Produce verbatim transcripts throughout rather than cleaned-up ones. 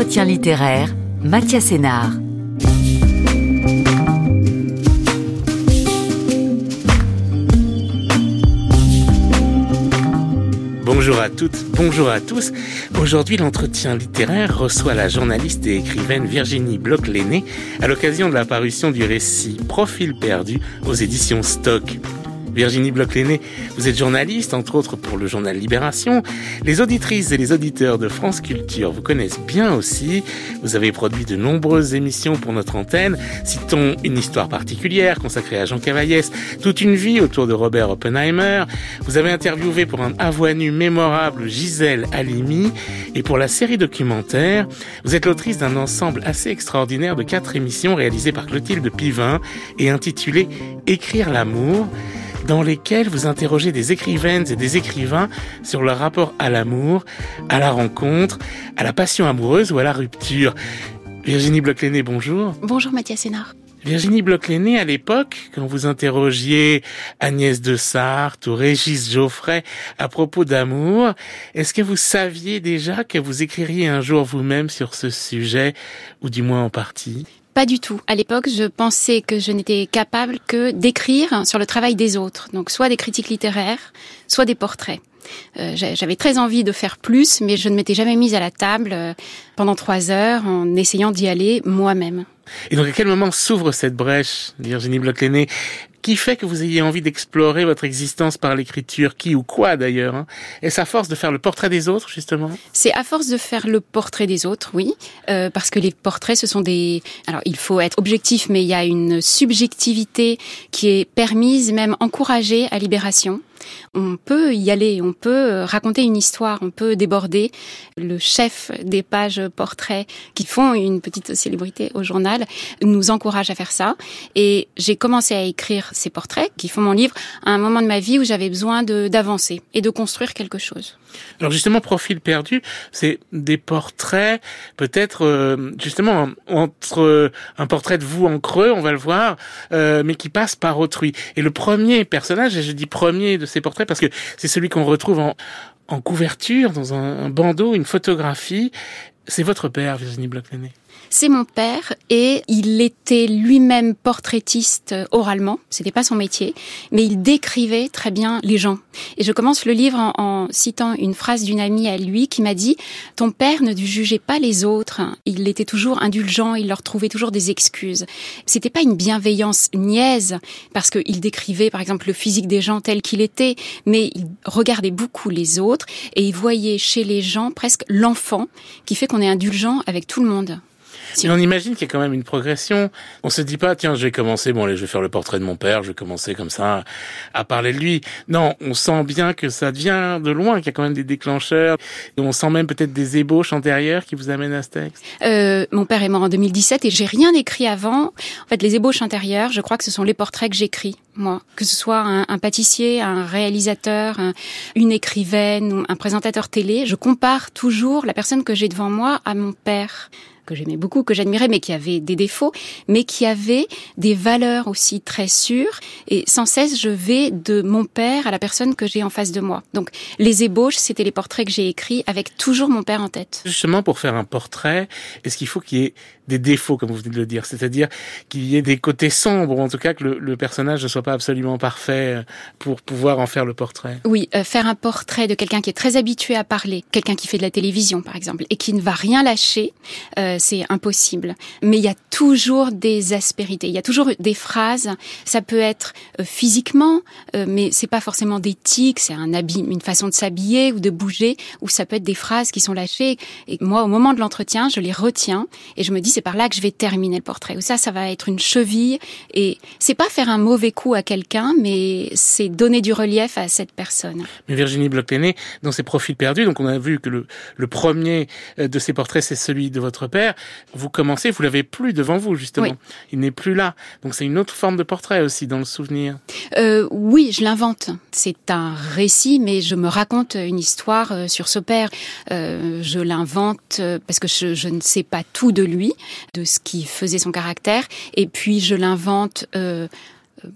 Entretien littéraire, Mathias Énard. Bonjour à toutes, bonjour à tous. Aujourd'hui, l'entretien littéraire reçoit la journaliste et écrivaine Virginie Bloch-Lainé à l'occasion de la parution du récit Profils perdus aux éditions Stock. Virginie Bloch-Lainé, vous êtes journaliste, entre autres pour le journal Libération. Les auditrices et les auditeurs de France Culture vous connaissent bien aussi. Vous avez produit de nombreuses émissions pour notre antenne. Citons Une histoire particulière consacrée à Jean Cavaillès, Toute une vie autour de Robert Oppenheimer. Vous avez interviewé pour un à voix nue mémorable Gisèle Halimi. Et pour la série documentaire, vous êtes l'autrice d'un ensemble assez extraordinaire de quatre émissions réalisées par Clotilde Pivin et intitulée « Écrire l'amour ». Dans lesquels vous interrogez des écrivaines et des écrivains sur leur rapport à l'amour, à la rencontre, à la passion amoureuse ou à la rupture. Virginie Bloch-Lainé, bonjour. Bonjour Mathias Énard. Virginie Bloch-Lainé, à l'époque, quand vous interrogiez Agnès de Sarthe ou Régis Geoffrey à propos d'amour, est-ce que vous saviez déjà que vous écririez un jour vous-même sur ce sujet, ou du moins en partie ? Pas du tout. À l'époque, je pensais que je n'étais capable que d'écrire sur le travail des autres, donc soit des critiques littéraires, soit des portraits. Euh, j'avais très envie de faire plus, mais je ne m'étais jamais mise à la table pendant trois heures en essayant d'y aller moi-même. Et donc à quel moment s'ouvre cette brèche, Virginie Bloch-Lainé, qui fait que vous ayez envie d'explorer votre existence par l'écriture, qui ou quoi d'ailleurs, hein ? Est-ce à force de faire le portrait des autres, justement ? C'est à force de faire le portrait des autres, oui, euh, parce que les portraits, ce sont des... Alors, il faut être objectif, mais il y a une subjectivité qui est permise, même encouragée à Libération. On peut y aller, on peut raconter une histoire, on peut déborder. Le chef des pages portraits qui font une petite célébrité au journal nous encourage à faire ça. Et j'ai commencé à écrire ces portraits qui font mon livre à un moment de ma vie où j'avais besoin de, d'avancer et de construire quelque chose. Alors justement, Profils perdus, c'est des portraits peut-être euh, justement entre un portrait de vous en creux, on va le voir, euh, mais qui passe par autrui. Et le premier personnage, et je dis premier de ces portraits parce que c'est celui qu'on retrouve en, en couverture, dans un, un bandeau, une photographie. C'est votre père, Virginie Bloch-Lainé. C'est mon père et il était lui-même portraitiste oralement, c'était pas son métier, mais il décrivait très bien les gens. Et je commence le livre en, en citant une phrase d'une amie à lui qui m'a dit « Ton père ne jugeait pas les autres, il était toujours indulgent, il leur trouvait toujours des excuses. » C'était pas une bienveillance niaise, parce qu'il décrivait par exemple le physique des gens tel qu'il était, mais il regardait beaucoup les autres et il voyait chez les gens presque l'enfant qui fait qu'on est indulgent avec tout le monde. Si. Mais on imagine qu'il y a quand même une progression. On se dit pas, tiens, je vais commencer, bon allez, je vais faire le portrait de mon père, je vais commencer comme ça à parler de lui. Non, on sent bien que ça vient de loin, qu'il y a quand même des déclencheurs. Et on sent même peut-être des ébauches antérieures qui vous amènent à ce texte. Euh, mon père est mort en deux mille dix-sept et j'ai rien écrit avant. En fait, les ébauches intérieures, je crois que ce sont les portraits que j'écris, moi. Que ce soit un, un pâtissier, un réalisateur, un, une écrivaine ou un présentateur télé, je compare toujours la personne que j'ai devant moi à mon père. Que j'aimais beaucoup, que j'admirais, mais qui avait des défauts, mais qui avait des valeurs aussi très sûres. Et sans cesse, je vais de mon père à la personne que j'ai en face de moi. Donc, les ébauches, c'était les portraits que j'ai écrits avec toujours mon père en tête. Justement, pour faire un portrait, est-ce qu'il faut qu'il y ait des défauts, comme vous venez de le dire ? C'est-à-dire qu'il y ait des côtés sombres, ou en tout cas que le, le personnage ne soit pas absolument parfait pour pouvoir en faire le portrait ? Oui, euh, faire un portrait de quelqu'un qui est très habitué à parler, quelqu'un qui fait de la télévision, par exemple, et qui ne va rien lâcher, euh, c'est impossible. Mais il y a toujours des aspérités, il y a toujours des phrases. Ça peut être physiquement, mais c'est pas forcément des tics, c'est un habit, une façon de s'habiller ou de bouger, ou ça peut être des phrases qui sont lâchées. Et moi, au moment de l'entretien, je les retiens et je me dis c'est par là que je vais terminer le portrait. Ou ça, ça va être une cheville. Et c'est pas faire un mauvais coup à quelqu'un, mais c'est donner du relief à cette personne. Mais Virginie Bloch-Lainé, dans ses Profils perdus, donc on a vu que le, le premier de ses portraits, c'est celui de votre père. Vous commencez, vous l'avez plus devant vous justement. Oui. Il n'est plus là. Donc c'est une autre forme de portrait aussi dans le souvenir. Euh, oui, je l'invente. C'est un récit, mais je me raconte une histoire sur ce père. Euh, je l'invente parce que je, je ne sais pas tout de lui, de ce qui faisait son caractère. Et puis je l'invente... Euh,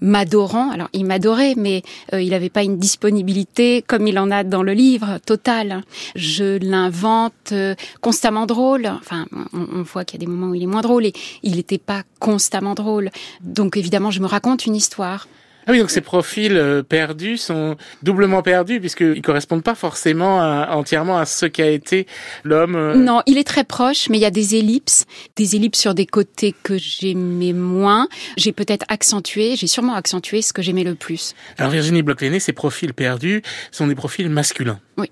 m'adorant. Alors, il m'adorait, mais euh, il n'avait pas une disponibilité comme il en a dans le livre, totale. Je l'invente euh, constamment drôle. Enfin, on, on voit qu'il y a des moments où il est moins drôle, et il n'était pas constamment drôle. Donc, évidemment, je me raconte une histoire. Ah oui, donc ces profils perdus sont doublement perdus, puisqu'ils ne correspondent pas forcément à, entièrement à ce qu'a été l'homme. Non, il est très proche, mais il y a des ellipses, des ellipses sur des côtés que j'aimais moins. J'ai peut-être accentué, j'ai sûrement accentué ce que j'aimais le plus. Alors Virginie Bloch-Lainé, ces profils perdus sont des profils masculins. Oui.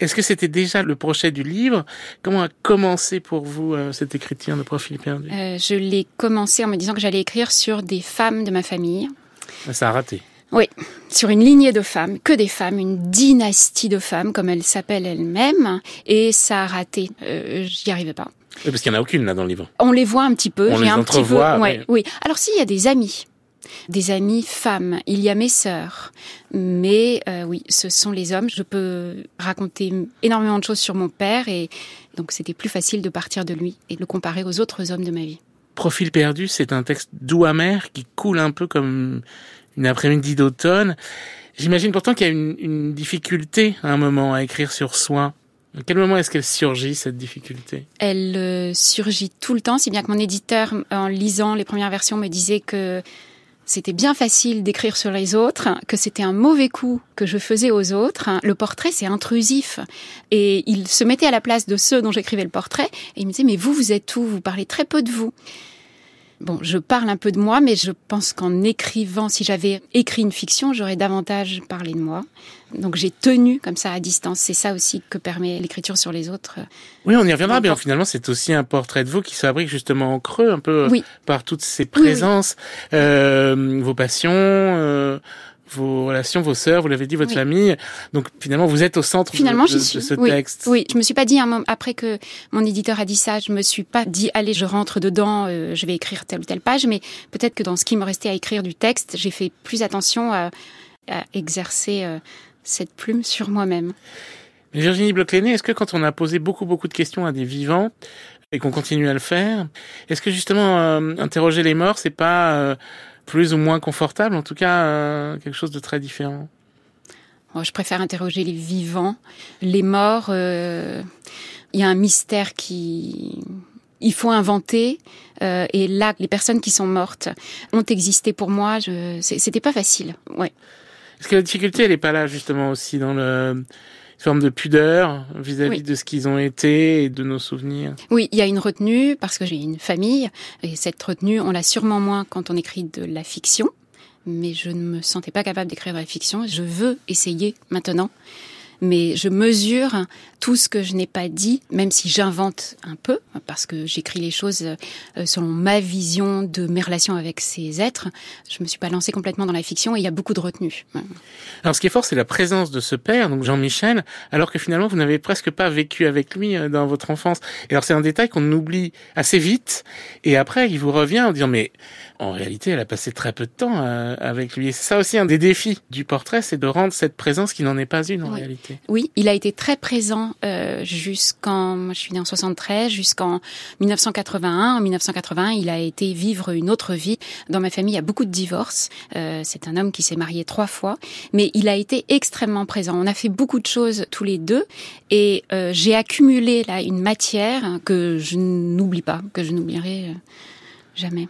Est-ce que c'était déjà le projet du livre? Comment a commencé pour vous euh, cette écriture de profils perdus? euh, Je l'ai commencé en me disant que j'allais écrire sur des femmes de ma famille. Ça a raté. Oui, sur une lignée de femmes, que des femmes, une dynastie de femmes, comme elle s'appelle elle-même, et ça a raté. Euh, j'y arrivais pas. Oui, parce qu'il n'y en a aucune là dans le livre. On les voit un petit peu. On j'ai les un entrevoit. Petit peu... ouais, mais... Oui, alors si, il y a des amis, des amis femmes, il y a mes sœurs, mais euh, oui, ce sont les hommes. Je peux raconter énormément de choses sur mon père, et donc c'était plus facile de partir de lui et de le comparer aux autres hommes de ma vie. Profils perdus, c'est un texte doux amer qui coule un peu comme une après-midi d'automne. J'imagine pourtant qu'il y a une, une difficulté à un moment à écrire sur soi. À quel moment est-ce qu'elle surgit, cette difficulté? Elle euh, surgit tout le temps, si bien que mon éditeur, en lisant les premières versions, me disait que c'était bien facile d'écrire sur les autres, que c'était un mauvais coup que je faisais aux autres. Le portrait, c'est intrusif. Et il se mettait à la place de ceux dont j'écrivais le portrait. Et il me disait, mais vous, vous êtes où? Vous parlez très peu de vous. Bon, je parle un peu de moi, mais je pense qu'en écrivant, si j'avais écrit une fiction, j'aurais davantage parlé de moi. Donc j'ai tenu comme ça à distance. C'est ça aussi que permet l'écriture sur les autres. Oui, on y reviendra. Bien, finalement, c'est aussi un portrait de vous qui s'abrique justement en creux, un peu oui. par toutes ces présences, oui, oui. Euh, vos passions, euh, vos relations, vos sœurs, vous l'avez dit, votre oui. famille. Donc finalement, vous êtes au centre finalement, de, de, de ce oui. texte. Oui, je me suis pas dit, un moment, après que mon éditeur a dit ça, je me suis pas dit, allez, je rentre dedans, euh, je vais écrire telle ou telle page. Mais peut-être que dans ce qui me restait à écrire du texte, j'ai fait plus attention à, à exercer euh, cette plume sur moi-même. Mais Virginie Bloch-Lainé, est-ce que quand on a posé beaucoup, beaucoup de questions à des vivants, et qu'on continue à le faire, est-ce que justement, euh, interroger les morts, c'est pas... Euh, plus ou moins confortable, en tout cas, euh, quelque chose de très différent. Moi, je préfère interroger les vivants. Les morts, euh, y a un mystère qui... il faut inventer. Euh, et là, les personnes qui sont mortes ont existé pour moi. Je... C'était pas facile, ouais. Est-ce que la difficulté, elle est pas là, justement, aussi, dans le... une forme de pudeur vis-à-vis oui. de ce qu'ils ont été et de nos souvenirs. Oui, il y a une retenue parce que j'ai une famille et cette retenue, on l'a sûrement moins quand on écrit de la fiction, mais je ne me sentais pas capable d'écrire de la fiction. Je veux essayer maintenant, mais je mesure tout ce que je n'ai pas dit, même si j'invente un peu, parce que j'écris les choses selon ma vision de mes relations avec ces êtres. Je me suis pas lancée complètement dans la fiction et il y a beaucoup de retenue. Alors ce qui est fort, c'est la présence de ce père, donc Jean-Michel, alors que finalement vous n'avez presque pas vécu avec lui dans votre enfance. Et alors c'est un détail qu'on oublie assez vite, et après il vous revient en disant mais en réalité elle a passé très peu de temps avec lui. Et c'est ça aussi un des défis du portrait, c'est de rendre cette présence qui n'en est pas une en oui. réalité. Oui, il a été très présent euh, jusqu'en, moi je suis née en soixante-treize, jusqu'en dix-neuf cent quatre-vingt-un. En dix-neuf cent quatre-vingt-un, il a été vivre une autre vie. Dans ma famille, il y a beaucoup de divorces. Euh, c'est un homme qui s'est marié trois fois, mais il a été extrêmement présent. On a fait beaucoup de choses tous les deux, et euh, j'ai accumulé là une matière que je n'oublie pas, que je n'oublierai jamais.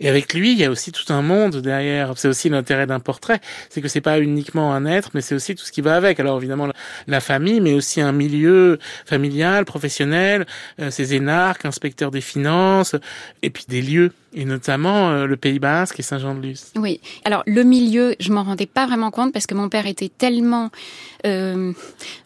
Et avec lui, il y a aussi tout un monde derrière. C'est aussi l'intérêt d'un portrait. C'est que c'est pas uniquement un être, mais c'est aussi tout ce qui va avec. Alors évidemment, la famille, mais aussi un milieu familial, professionnel, euh, ses énarques, inspecteurs des finances, et puis des lieux. Et notamment euh, le Pays Basque et Saint-Jean-de-Luz. Oui. Alors le milieu, je m'en rendais pas vraiment compte parce que mon père était tellement, euh,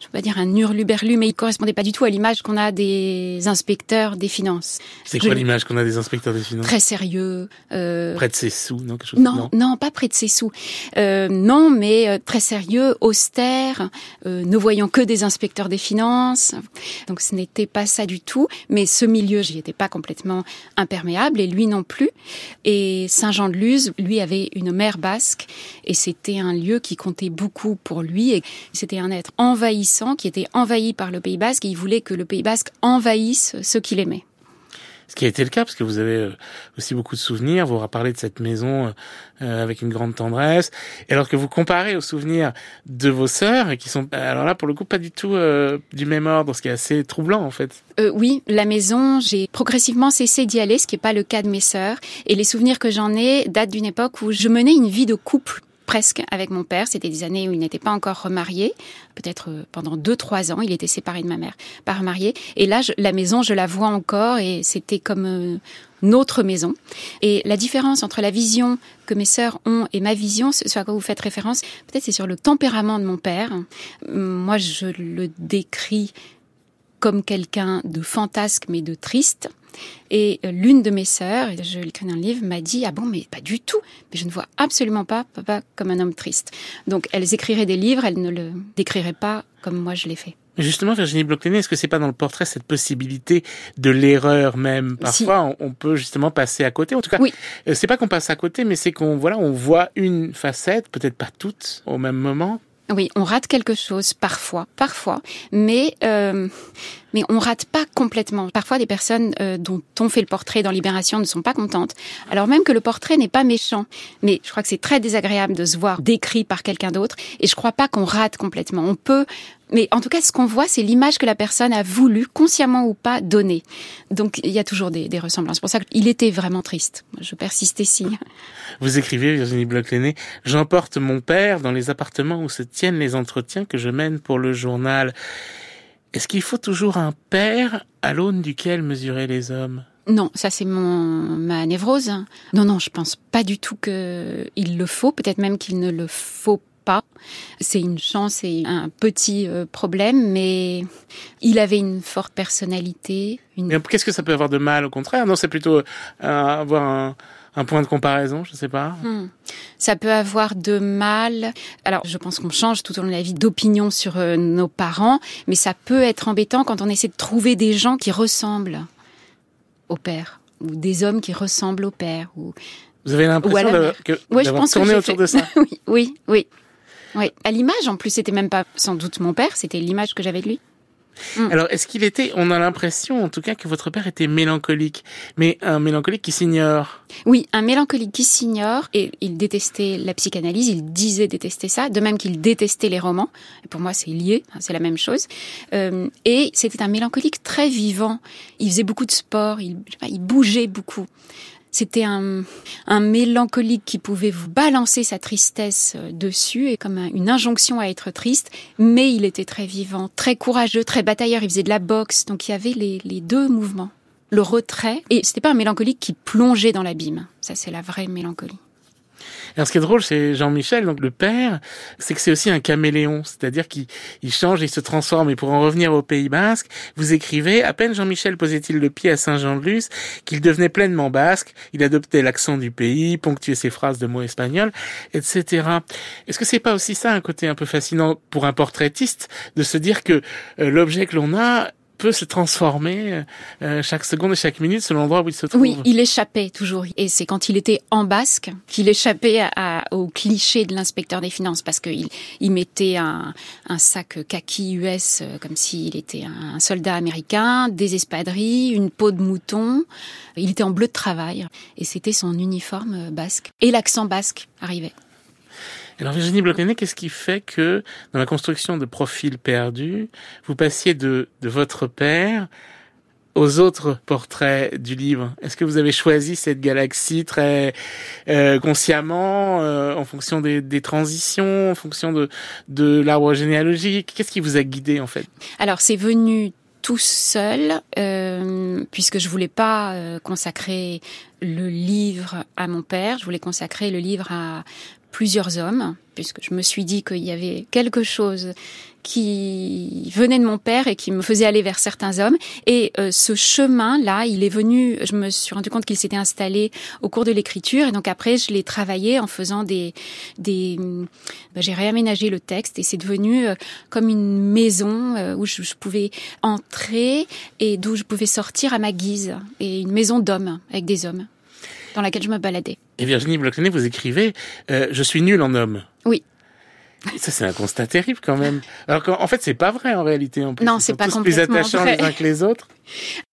je vais pas dire un hurluberlu, mais il correspondait pas du tout à l'image qu'on a des inspecteurs des finances. C'est quoi je... l'image qu'on a des inspecteurs des finances? Très sérieux. Euh... Près de ses sous, non, quelque chose non, non, non, pas près de ses sous. Euh, non, mais euh, très sérieux, austère, euh, ne voyant que des inspecteurs des finances. Donc ce n'était pas ça du tout. Mais ce milieu, j'y étais pas complètement imperméable et lui non plus. Plus. Et Saint-Jean-de-Luz, lui, avait une mère basque et c'était un lieu qui comptait beaucoup pour lui. Et c'était un être envahissant qui était envahi par le Pays basque et il voulait que le Pays basque envahisse ceux qu'il aimait. Ce qui a été le cas, parce que vous avez aussi beaucoup de souvenirs, vous reparlez de cette maison avec une grande tendresse, et alors que vous comparez aux souvenirs de vos sœurs, qui sont, alors là, pour le coup, pas du tout euh, du même ordre, ce qui est assez troublant, en fait. Euh, oui, la maison, j'ai progressivement cessé d'y aller, ce qui n'est pas le cas de mes sœurs, et les souvenirs que j'en ai datent d'une époque où je menais une vie de couple, presque, avec mon père. C'était des années où il n'était pas encore remarié. Peut-être pendant deux trois ans, il était séparé de ma mère, pas remarié. Et là, je, la maison, je la vois encore et c'était comme euh, notre maison. Et la différence entre la vision que mes sœurs ont et ma vision, ce à quoi vous faites référence, peut-être c'est sur le tempérament de mon père. Moi, je le décris comme quelqu'un de fantasque mais de triste. Et l'une de mes sœurs, je l'écris dans le livre, m'a dit « Ah bon, mais pas du tout, mais je ne vois absolument pas papa comme un homme triste. » Donc elles écriraient des livres, elles ne le décriraient pas comme moi je l'ai fait. Justement, Virginie Bloch-Lainé, est-ce que c'est pas dans le portrait cette possibilité de l'erreur même ? Parfois, si. on, on peut justement passer à côté. En tout cas, oui. C'est pas qu'on passe à côté, mais c'est qu'on voilà, on voit une facette, peut-être pas toutes au même moment. Oui, on rate quelque chose parfois, parfois, mais euh, mais on rate pas complètement. Parfois, des personnes euh, dont on fait le portrait dans Libération ne sont pas contentes, alors même que le portrait n'est pas méchant. Mais je crois que c'est très désagréable de se voir décrit par quelqu'un d'autre, et je crois pas qu'on rate complètement. On peut, mais en tout cas, ce qu'on voit, c'est l'image que la personne a voulu, consciemment ou pas, donner. Donc, il y a toujours des, des ressemblances. C'est pour ça qu'il était vraiment triste. Je persiste ici. Vous écrivez, Virginie Bloch-Lainé, « J'emporte mon père dans les appartements où se tiennent les entretiens que je mène pour le journal. » Est-ce qu'il faut toujours un père à l'aune duquel mesurer les hommes ? Non, ça c'est mon ma névrose. Non, non, je pense pas du tout qu'il le faut. Peut-être même qu'il ne le faut pas. pas. C'est une chance et un petit problème, mais il avait une forte personnalité. Une... Mais qu'est-ce que ça peut avoir de mal, au contraire ? Non, c'est plutôt euh, avoir un, un point de comparaison, je ne sais pas. Hmm. Ça peut avoir de mal. Alors, je pense qu'on change tout au long de la vie d'opinion sur euh, nos parents, mais ça peut être embêtant quand on essaie de trouver des gens qui ressemblent au père, ou des hommes qui ressemblent au père. Ou... Vous avez l'impression de, que, ouais, d'avoir tourné autour fait... de ça. Oui, oui, oui. Oui, à l'image, en plus, c'était même pas sans doute mon père, c'était l'image que j'avais de lui. Mm. Alors, est-ce qu'il était, on a l'impression en tout cas que votre père était mélancolique, mais un mélancolique qui s'ignore. Oui, un mélancolique qui s'ignore, et il détestait la psychanalyse, il disait détester ça, de même qu'il détestait les romans, et pour moi c'est lié, c'est la même chose, euh, et c'était un mélancolique très vivant, il faisait beaucoup de sport, il, je sais pas, il bougeait beaucoup. C'était un, un mélancolique qui pouvait vous balancer sa tristesse dessus, et comme une injonction à être triste, mais il était très vivant, très courageux, très batailleur, il faisait de la boxe, donc il y avait les, les deux mouvements. Le retrait, et c'était pas un mélancolique qui plongeait dans l'abîme, ça c'est la vraie mélancolie. Alors ce qui est drôle chez Jean-Michel, donc le père, c'est que c'est aussi un caméléon, c'est-à-dire qu'il il change, il se transforme. Et pour en revenir au Pays Basque, vous écrivez « À peine Jean-Michel posait-il le pied à Saint-Jean-de-Luz, qu'il devenait pleinement basque, il adoptait l'accent du pays, ponctuait ses phrases de mots espagnols, et cetera » Est-ce que c'est pas aussi ça un côté un peu fascinant pour un portraitiste, de se dire que l'objet que l'on a peut se transformer euh, chaque seconde et chaque minute selon l'endroit où il se trouve. Oui, il échappait toujours. Et c'est quand il était en basque qu'il échappait à, à, au cliché de l'inspecteur des finances, parce qu'il il mettait un, un sac kaki U S comme s'il était un, un soldat américain, des espadrilles, une peau de mouton. Il était en bleu de travail et c'était son uniforme basque. Et l'accent basque arrivait. Alors Virginie Bloch-Lainé, qu'est-ce qui fait que, dans la construction de Profils perdus, vous passiez de, de votre père aux autres portraits du livre ? Est-ce que vous avez choisi cette galaxie très euh, consciemment, euh, en fonction des, des transitions, en fonction de, de l'arbre généalogique ? Qu'est-ce qui vous a guidé, en fait ? Alors, c'est venu tout seul, euh, puisque je voulais pas euh, consacrer le livre à mon père, je voulais consacrer le livre à... plusieurs hommes, puisque je me suis dit qu'il y avait quelque chose qui venait de mon père et qui me faisait aller vers certains hommes. Et euh, ce chemin-là, il est venu, je me suis rendu compte qu'il s'était installé au cours de l'écriture. Et donc après, je l'ai travaillé en faisant des... des ben, j'ai réaménagé le texte et c'est devenu euh, comme une maison euh, où je, je pouvais entrer et d'où je pouvais sortir à ma guise. Et une maison d'hommes, avec des hommes, dans laquelle je me baladais. Et Virginie Bloch-Lainé, vous écrivez euh, « Je suis nulle en homme ». Oui. Ça, c'est un constat terrible, quand même. Alors qu'en en fait, c'est pas vrai, en réalité. En plus, non, c'est pas complètement vrai. Ils sont tous plus attachants les uns que les autres.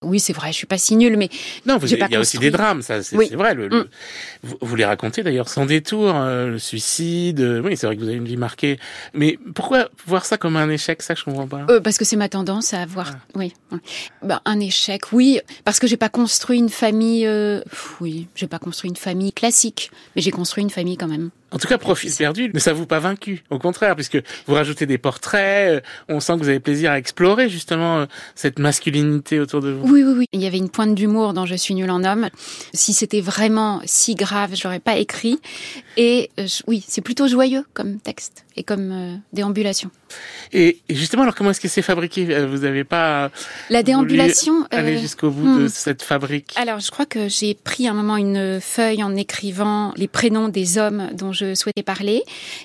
Oui, c'est vrai, je suis pas si nulle, mais non, vous, j'ai pas il y a construit. Aussi des drames, ça, c'est, oui. c'est vrai. Le, mm. le, vous, vous les racontez d'ailleurs sans détour, euh, le suicide. Euh, oui, c'est vrai que vous avez une vie marquée, mais pourquoi voir ça comme un échec, ça je comprends pas. Euh, parce que c'est ma tendance à voir, ah. oui, ben, un échec, oui, parce que j'ai pas construit une famille, euh, oui, j'ai pas construit une famille classique, mais j'ai construit une famille quand même. En tout cas, Profils perdus ne s'avoue pas vaincu. Au contraire, puisque vous rajoutez des portraits, on sent que vous avez plaisir à explorer justement cette masculinité autour de vous. Oui, oui, oui. Il y avait une pointe d'humour dans Je suis nulle en homme. Si c'était vraiment si grave, je n'aurais pas écrit. Et euh, oui, c'est plutôt joyeux comme texte et comme euh, déambulation. Et, et justement, alors comment est-ce que c'est fabriqué ? Vous n'avez pas la déambulation aller euh... jusqu'au bout hmm. de cette fabrique. Alors, je crois que j'ai pris à un moment une feuille en écrivant les prénoms des hommes dont je je souhaitais parler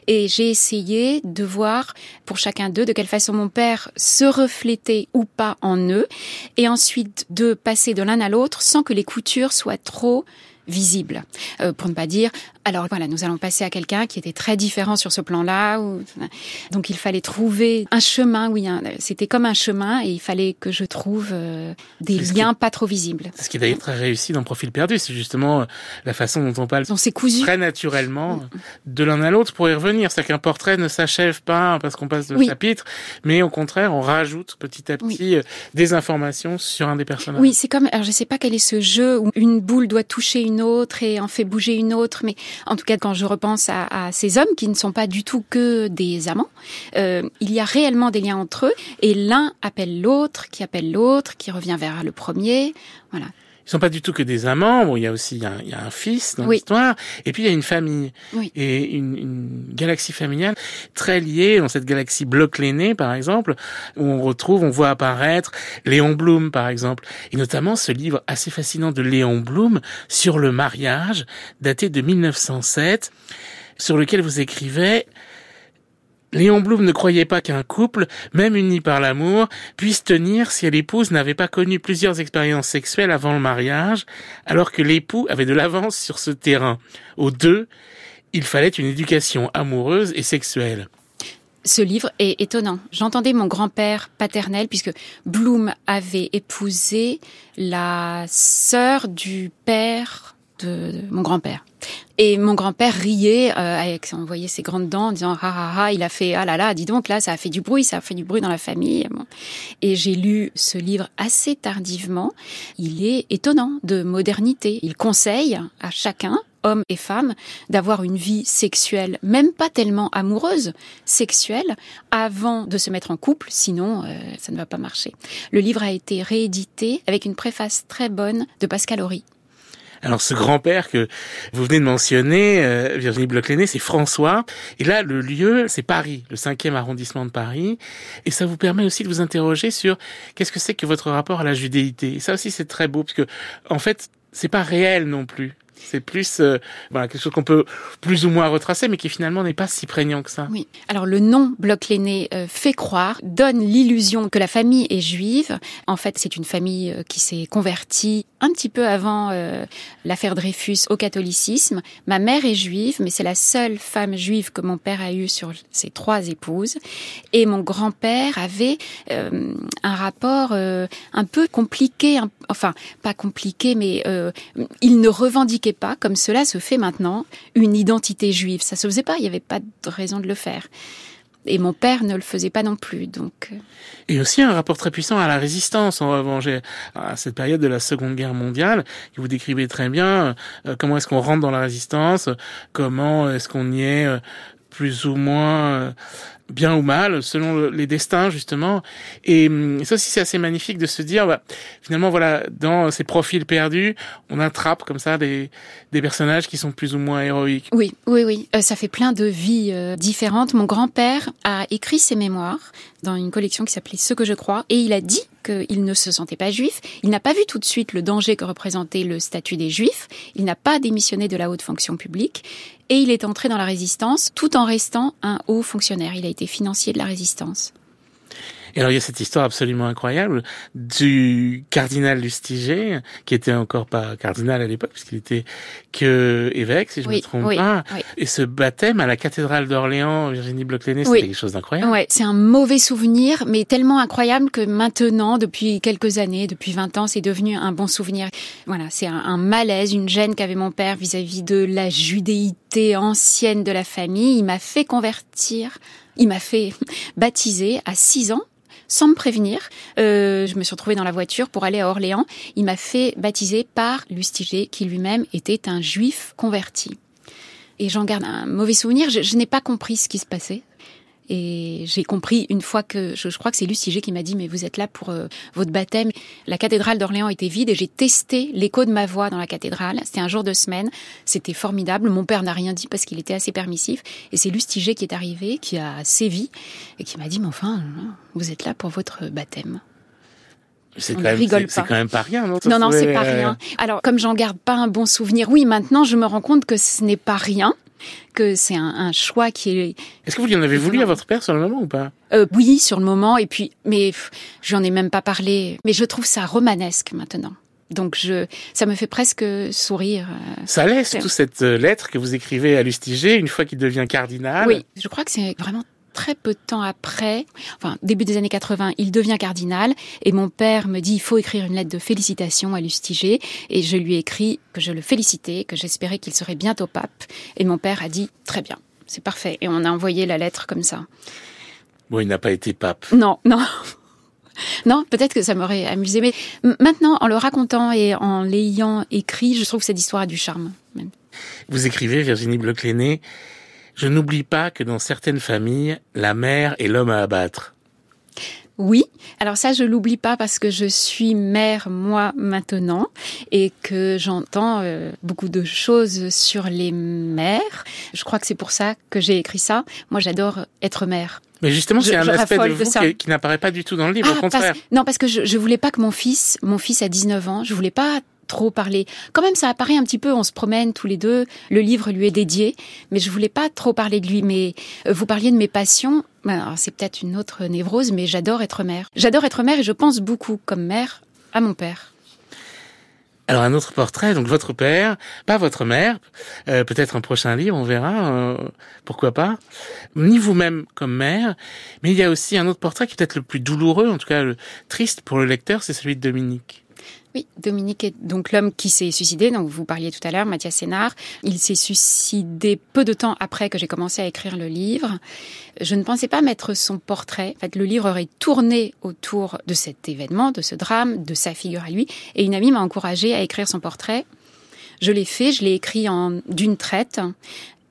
et j'ai essayé de voir pour chacun d'eux de quelle façon mon père se reflétait ou pas en eux et ensuite de passer de l'un à l'autre sans que les coutures soient trop visibles. Euh, pour ne pas dire, alors voilà, nous allons passer à quelqu'un qui était très différent sur ce plan-là. Ou... Donc il fallait trouver un chemin, oui, un... c'était comme un chemin et il fallait que je trouve euh, des c'est liens qui... pas trop visibles. C'est ce qui est d'ailleurs très réussi dans Profils perdus, c'est justement la façon dont on parle on s'est cousu. Très naturellement de l'un à l'autre pour y revenir. C'est-à-dire qu'un portrait ne s'achève pas parce qu'on passe le oui. chapitre, mais au contraire, on rajoute petit à petit oui. des informations sur un des personnages. Oui, c'est comme, alors je sais pas quel est ce jeu où une boule doit toucher une autre et en fait bouger une autre, mais en tout cas, quand je repense à, à ces hommes qui ne sont pas du tout que des amants, euh, il y a réellement des liens entre eux et l'un appelle l'autre, qui appelle l'autre, qui revient vers le premier, voilà. Ils sont pas du tout que des amants. Bon, il y a aussi il y a un, il y a un fils dans oui. l'histoire, et puis il y a une famille oui. et une, une galaxie familiale très liée dans cette galaxie Bloch-Lainé, par exemple, où on retrouve, on voit apparaître Léon Blum, par exemple, et notamment ce livre assez fascinant de Léon Blum sur le mariage, daté de dix-neuf cent sept, sur lequel vous écrivez. Léon Blum ne croyait pas qu'un couple, même uni par l'amour, puisse tenir si l'épouse n'avait pas connu plusieurs expériences sexuelles avant le mariage, alors que l'époux avait de l'avance sur ce terrain. Aux deux, il fallait une éducation amoureuse et sexuelle. Ce livre est étonnant. J'entendais mon grand-père paternel, puisque Blum avait épousé la sœur du père de mon grand-père. Et mon grand-père riait, euh, avec, on voyait ses grandes dents en disant « Ah ah ah, il a fait, ah là là, dis donc, là, ça a fait du bruit, ça a fait du bruit dans la famille. » Bon. Et j'ai lu ce livre assez tardivement. Il est étonnant de modernité. Il conseille à chacun, hommes et femmes, d'avoir une vie sexuelle, même pas tellement amoureuse, sexuelle, avant de se mettre en couple, sinon euh, ça ne va pas marcher. Le livre a été réédité avec une préface très bonne de Pascal Horry. Alors ce grand-père que vous venez de mentionner, euh, Virginie Bloch-Lainé, c'est François. Et là, le lieu, c'est Paris, le cinquième arrondissement de Paris. Et ça vous permet aussi de vous interroger sur qu'est-ce que c'est que votre rapport à la judéité. Et ça aussi, c'est très beau, parce que en fait, c'est pas réel non plus. C'est plus euh, voilà, quelque chose qu'on peut plus ou moins retracer, mais qui finalement n'est pas si prégnant que ça. Oui. Alors le nom Bloch-Lainé euh, fait croire, donne l'illusion que la famille est juive. En fait, c'est une famille qui s'est convertie un petit peu avant euh, l'affaire Dreyfus au catholicisme. Ma mère est juive, mais c'est la seule femme juive que mon père a eue sur ses trois épouses. Et mon grand-père avait euh, un rapport euh, un peu compliqué, un, enfin pas compliqué, mais euh, il ne revendiquait pas, comme cela se fait maintenant, une identité juive. Ça se faisait pas, il n'y avait pas de raison de le faire. Et mon père ne le faisait pas non plus, donc... Et aussi un rapport très puissant à la résistance, en revanche, à cette période de la Seconde Guerre mondiale, que vous décrivez très bien, euh, comment est-ce qu'on rentre dans la résistance, comment est-ce qu'on y est... Euh, plus ou moins bien ou mal, selon les destins, justement. Et ça aussi, c'est assez magnifique de se dire, bah, finalement, voilà, dans ces profils perdus, on attrape comme ça des, des personnages qui sont plus ou moins héroïques. Oui, oui, oui. Euh, ça fait plein de vies euh, différentes. Mon grand-père a écrit ses mémoires dans une collection qui s'appelait « Ce que je crois » et il a dit qu'il ne se sentait pas juif. Il n'a pas vu tout de suite le danger que représentait le statut des juifs. Il n'a pas démissionné de la haute fonction publique. Et il est entré dans la résistance tout en restant un haut fonctionnaire. Il a été financier de la résistance. Et alors, il y a cette histoire absolument incroyable du cardinal Lustiger, qui était encore pas cardinal à l'époque, puisqu'il était que évêque, si je oui, me trompe oui, pas. Oui. Et ce baptême à la cathédrale d'Orléans, Virginie Bloch-Lainé, c'était oui. quelque chose d'incroyable. Ouais, c'est un mauvais souvenir, mais tellement incroyable que maintenant, depuis quelques années, depuis vingt ans, c'est devenu un bon souvenir. Voilà, c'est un, un malaise, une gêne qu'avait mon père vis-à-vis de la judéité ancienne de la famille. Il m'a fait convertir, il m'a fait baptiser à six ans. Sans me prévenir, euh, je me suis retrouvée dans la voiture pour aller à Orléans. Il m'a fait baptiser par Lustiger, qui lui-même était un juif converti. Et j'en garde un mauvais souvenir. Je, je n'ai pas compris ce qui se passait. Et j'ai compris une fois que, je, je crois que c'est Lustiger qui m'a dit « Mais vous êtes là pour euh, votre baptême ». La cathédrale d'Orléans était vide et j'ai testé l'écho de ma voix dans la cathédrale. C'était un jour de semaine, c'était formidable. Mon père n'a rien dit parce qu'il était assez permissif. Et c'est Lustiger qui est arrivé, qui a sévi et qui m'a dit « Mais enfin, vous êtes là pour votre baptême ». C'est quand, même, c'est, c'est quand même pas rien, non? Non, non, c'est pas euh... rien. Alors, comme j'en garde pas un bon souvenir, oui, maintenant, je me rends compte que ce n'est pas rien, que c'est un, un choix qui est... Est-ce que vous lui en avez voulu à votre père sur le moment ou pas? euh, Oui, sur le moment, et puis, mais pff, j'en ai même pas parlé. Mais je trouve ça romanesque maintenant. Donc, je, ça me fait presque sourire. Ça laisse c'est... toute cette lettre que vous écrivez à Lustiger une fois qu'il devient cardinal. Oui, je crois que c'est vraiment... très peu de temps après, enfin début des années quatre-vingts, il devient cardinal et mon père me dit il faut écrire une lettre de félicitations à Lustiger et je lui ai écrit que je le félicitais, que j'espérais qu'il serait bientôt pape et mon père a dit très bien, c'est parfait et on a envoyé la lettre comme ça. Bon, il n'a pas été pape. Non, non. Non, peut-être que ça m'aurait amusé, mais maintenant, en le racontant et en l'ayant écrit, je trouve que cette histoire a du charme. Même. Vous écrivez, Virginie Bloch-Lainé, je n'oublie pas que dans certaines familles, la mère est l'homme à abattre. Oui, alors ça je l'oublie pas parce que je suis mère moi maintenant et que j'entends euh, beaucoup de choses sur les mères. Je crois que c'est pour ça que j'ai écrit ça. Moi j'adore être mère. Mais justement, c'est un aspect de vous qui, qui n'apparaît pas du tout dans le livre, ah, au contraire. Parce, non, parce que je, je voulais pas que mon fils, mon fils a dix-neuf ans, je voulais pas trop parler. Quand même, ça apparaît un petit peu, on se promène tous les deux, le livre lui est dédié, mais je voulais pas trop parler de lui, mais vous parliez de mes passions, alors c'est peut-être une autre névrose, mais j'adore être mère. J'adore être mère et je pense beaucoup, comme mère, à mon père. Alors un autre portrait, donc votre père, pas votre mère, euh, peut-être un prochain livre, on verra, euh, pourquoi pas, ni vous-même comme mère, mais il y a aussi un autre portrait qui est peut-être le plus douloureux, en tout cas le triste pour le lecteur, c'est celui de Dominique. Oui, Dominique est donc l'homme qui s'est suicidé, donc vous parliez tout à l'heure, Mathias Énard. Il s'est suicidé peu de temps après que j'ai commencé à écrire le livre. Je ne pensais pas mettre son portrait. En fait, le livre aurait tourné autour de cet événement, de ce drame, de sa figure à lui. Et une amie m'a encouragée à écrire son portrait. Je l'ai fait, je l'ai écrit en d'une traite.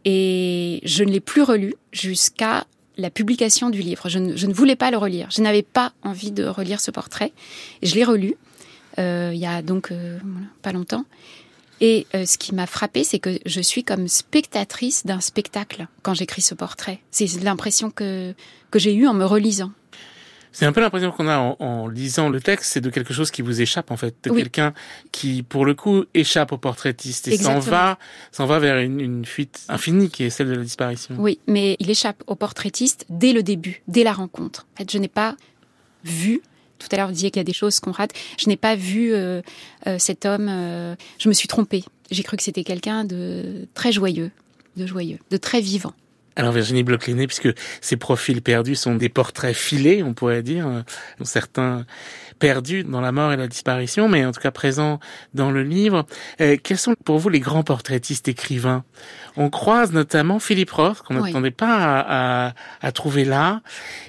Et je ne l'ai plus relu jusqu'à la publication du livre. Je ne, je ne voulais pas le relire. Je n'avais pas envie de relire ce portrait. Je l'ai relu. Euh, il y a donc euh, voilà, pas longtemps. Et euh, ce qui m'a frappée, c'est que je suis comme spectatrice d'un spectacle quand j'écris ce portrait. C'est l'impression que, que j'ai eue en me relisant. C'est un peu l'impression qu'on a en, en lisant le texte, c'est de quelque chose qui vous échappe en fait, de oui. quelqu'un qui, pour le coup, échappe au portraitiste et Exactement. s'en va, s'en va vers une, une fuite infinie qui est celle de la disparition. Oui, mais il échappe au portraitiste dès le début, dès la rencontre. En fait, je n'ai pas vu... Tout à l'heure, vous disiez qu'il y a des choses qu'on rate. Je n'ai pas vu euh, euh, cet homme. Euh, je me suis trompée. J'ai cru que c'était quelqu'un de très joyeux, de joyeux, de très vivant. Alors Virginie Bloch-Lainé, puisque ces profils perdus sont des portraits filés, on pourrait dire, euh, certains perdus dans la mort et la disparition, mais en tout cas présents dans le livre. Euh, quels sont pour vous les grands portraitistes écrivains? On croise notamment Philip Roth, qu'on oui. n'attendait pas à, à, à trouver là.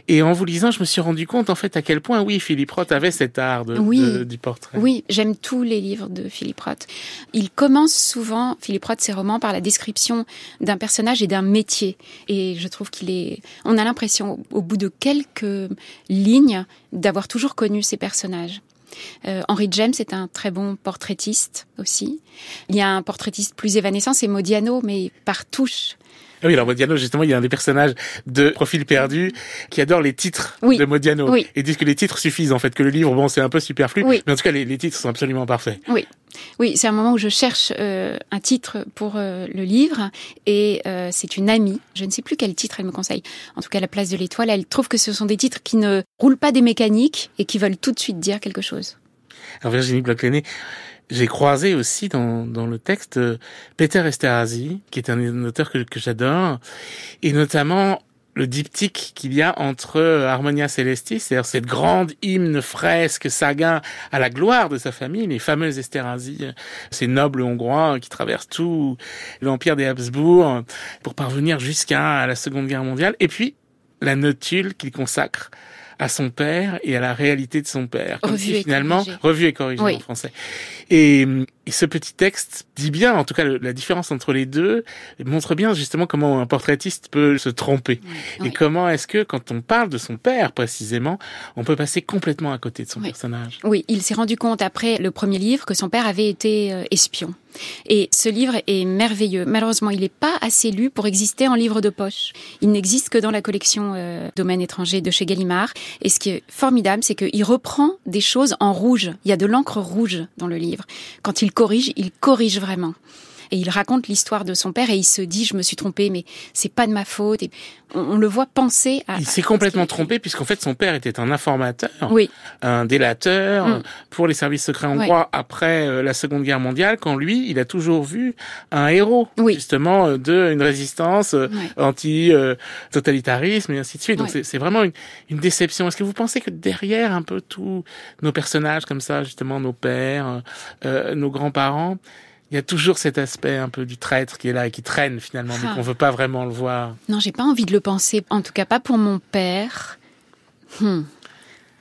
Et en vous lisant, je me suis rendu compte en fait à quel point, oui, Philip Roth avait cet art de, oui. de, du portrait. Oui, j'aime tous les livres de Philip Roth. Il commence souvent, Philip Roth, ses romans, par la description d'un personnage et d'un métier. Et je trouve qu'il est... On a l'impression, au bout de quelques lignes, d'avoir toujours connu ces personnages. Euh, Henry James est un très bon portraitiste aussi. Il y a un portraitiste plus évanescent, c'est Modiano, mais par touches. Oui, alors Modiano, justement, il y a un des personnages de Profils perdus qui adore les titres oui. de Modiano. Oui. Et disent que les titres suffisent, en fait, que le livre, bon, c'est un peu superflu, oui. mais en tout cas, les, les titres sont absolument parfaits. Oui. Oui, c'est un moment où je cherche euh, un titre pour euh, le livre et euh, c'est une amie, je ne sais plus quel titre elle me conseille, en tout cas La place de l'étoile, elle trouve que ce sont des titres qui ne roulent pas des mécaniques et qui veulent tout de suite dire quelque chose. Alors Virginie Bloch-Lainé, j'ai croisé aussi dans, dans le texte euh, Péter Esterházy, qui est un auteur que, que j'adore, et notamment le diptyque qu'il y a entre Harmonia Celestis, c'est-à-dire cette grande hymne, fresque, saga à la gloire de sa famille, les fameuses Esterházy, ces nobles hongrois qui traversent tout l'empire des Habsbourg pour parvenir jusqu'à la Seconde Guerre mondiale, et puis la notule qu'il consacre à son père et à la réalité de son père. Comme si finalement, revue et corrigée oui. en français. Et, et ce petit texte dit bien, en tout cas, le, la différence entre les deux, montre bien justement comment un portraitiste peut se tromper. Oui. Et oui. comment est-ce que, quand on parle de son père précisément, on peut passer complètement à côté de son oui. personnage. Oui, il s'est rendu compte après le premier livre que son père avait été euh, espion. Et ce livre est merveilleux. Malheureusement, il n'est pas assez lu pour exister en livre de poche. Il n'existe que dans la collection euh, Domaine étranger de chez Gallimard. Et ce qui est formidable, c'est qu'il reprend des choses en rouge. Il y a de l'encre rouge dans le livre. Quand il corrige, il corrige vraiment. Et il raconte l'histoire de son père et il se dit « je me suis trompé, mais c'est pas de ma faute ». On le voit penser à... Il s'est complètement trompé, puisqu'en fait, son père était un informateur, oui. un délateur mmh. pour les services secrets hongrois oui. après la Seconde Guerre mondiale, quand lui, il a toujours vu un héros, oui. justement, d'une résistance oui. anti-totalitarisme et ainsi de suite. Donc, oui. c'est, c'est vraiment une, une déception. Est-ce que vous pensez que derrière un peu tous nos personnages comme ça, justement, nos pères, euh, nos grands-parents, il y a toujours cet aspect un peu du traître qui est là et qui traîne finalement, mais ah. qu'on ne veut pas vraiment le voir. Non, j'ai pas envie de le penser, en tout cas pas pour mon père. Hmm.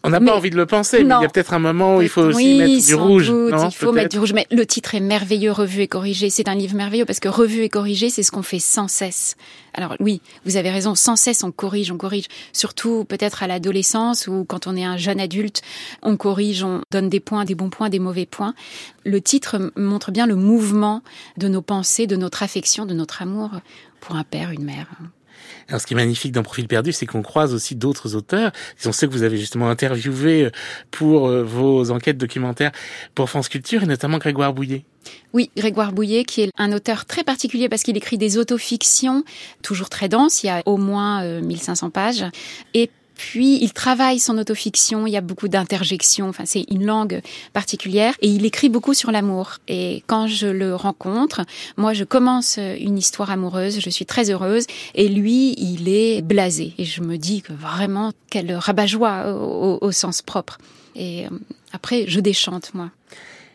On n'a pas envie de le penser, non. mais il y a peut-être un moment où il faut aussi oui, mettre du rouge. Doute, non, il faut peut-être. mettre du rouge, mais le titre est merveilleux, Revue et corrigée. C'est un livre merveilleux parce que Revue et corrigée, c'est ce qu'on fait sans cesse. Alors oui, vous avez raison, sans cesse on corrige, on corrige. Surtout peut-être à l'adolescence ou quand on est un jeune adulte, on corrige, on donne des points, des bons points, des mauvais points. Le titre montre bien le mouvement de nos pensées, de notre affection, de notre amour pour un père, une mère. Alors, ce qui est magnifique dans Profils perdus, c'est qu'on croise aussi d'autres auteurs, qui sont ceux que vous avez justement interviewés pour vos enquêtes documentaires pour France Culture, et notamment Grégoire Bouillier. Oui, Grégoire Bouillier, qui est un auteur très particulier parce qu'il écrit des autofictions, toujours très denses, il y a au moins euh, mille cinq cents pages, et puis, il travaille son autofiction, il y a beaucoup d'interjections, enfin, c'est une langue particulière, et il écrit beaucoup sur l'amour. Et quand je le rencontre, moi, je commence une histoire amoureuse, je suis très heureuse, et lui, il est blasé. Et je me dis que vraiment, quel rabat-joie au, au, au sens propre. Et euh, après, je déchante, moi.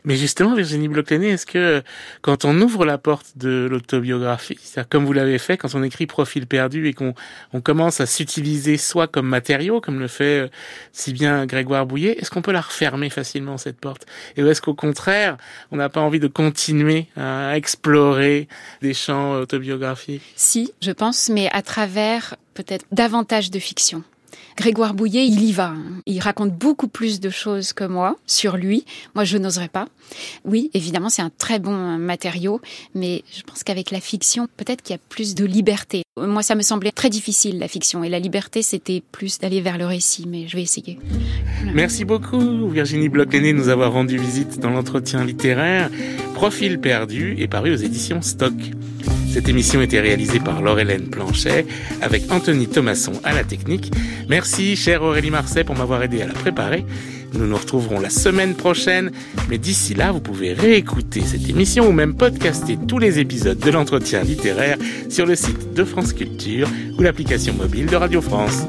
Mais justement, Virginie Bloch-Lainé, est-ce que quand on ouvre la porte de l'autobiographie, c'est-à-dire comme vous l'avez fait, quand on écrit Profils perdus et qu'on on commence à s'utiliser soit comme matériau, comme le fait euh, si bien Grégoire Bouillier, est-ce qu'on peut la refermer facilement, cette porte? Et est-ce qu'au contraire, on n'a pas envie de continuer à explorer des champs autobiographiques? Si, je pense, mais à travers peut-être davantage de fiction. Grégoire Bouillier, il y va. Il raconte beaucoup plus de choses que moi sur lui. Moi, je n'oserais pas. Oui, évidemment, c'est un très bon matériau, mais je pense qu'avec la fiction, peut-être qu'il y a plus de liberté. Moi, ça me semblait très difficile, la fiction. Et la liberté, c'était plus d'aller vers le récit, mais je vais essayer. Voilà. Merci beaucoup, Virginie Bloch-Lainé, de nous avoir rendu visite dans l'entretien littéraire. Profils perdus est paru aux éditions Stock. Cette émission était réalisée par Laure-Hélène Planchet avec Anthony Thomasson à la technique. Merci, chère Aurélie Marseille, pour m'avoir aidé à la préparer. Nous nous retrouverons la semaine prochaine, mais d'ici là, vous pouvez réécouter cette émission ou même podcaster tous les épisodes de l'entretien littéraire sur le site de France Culture ou l'application mobile de Radio France.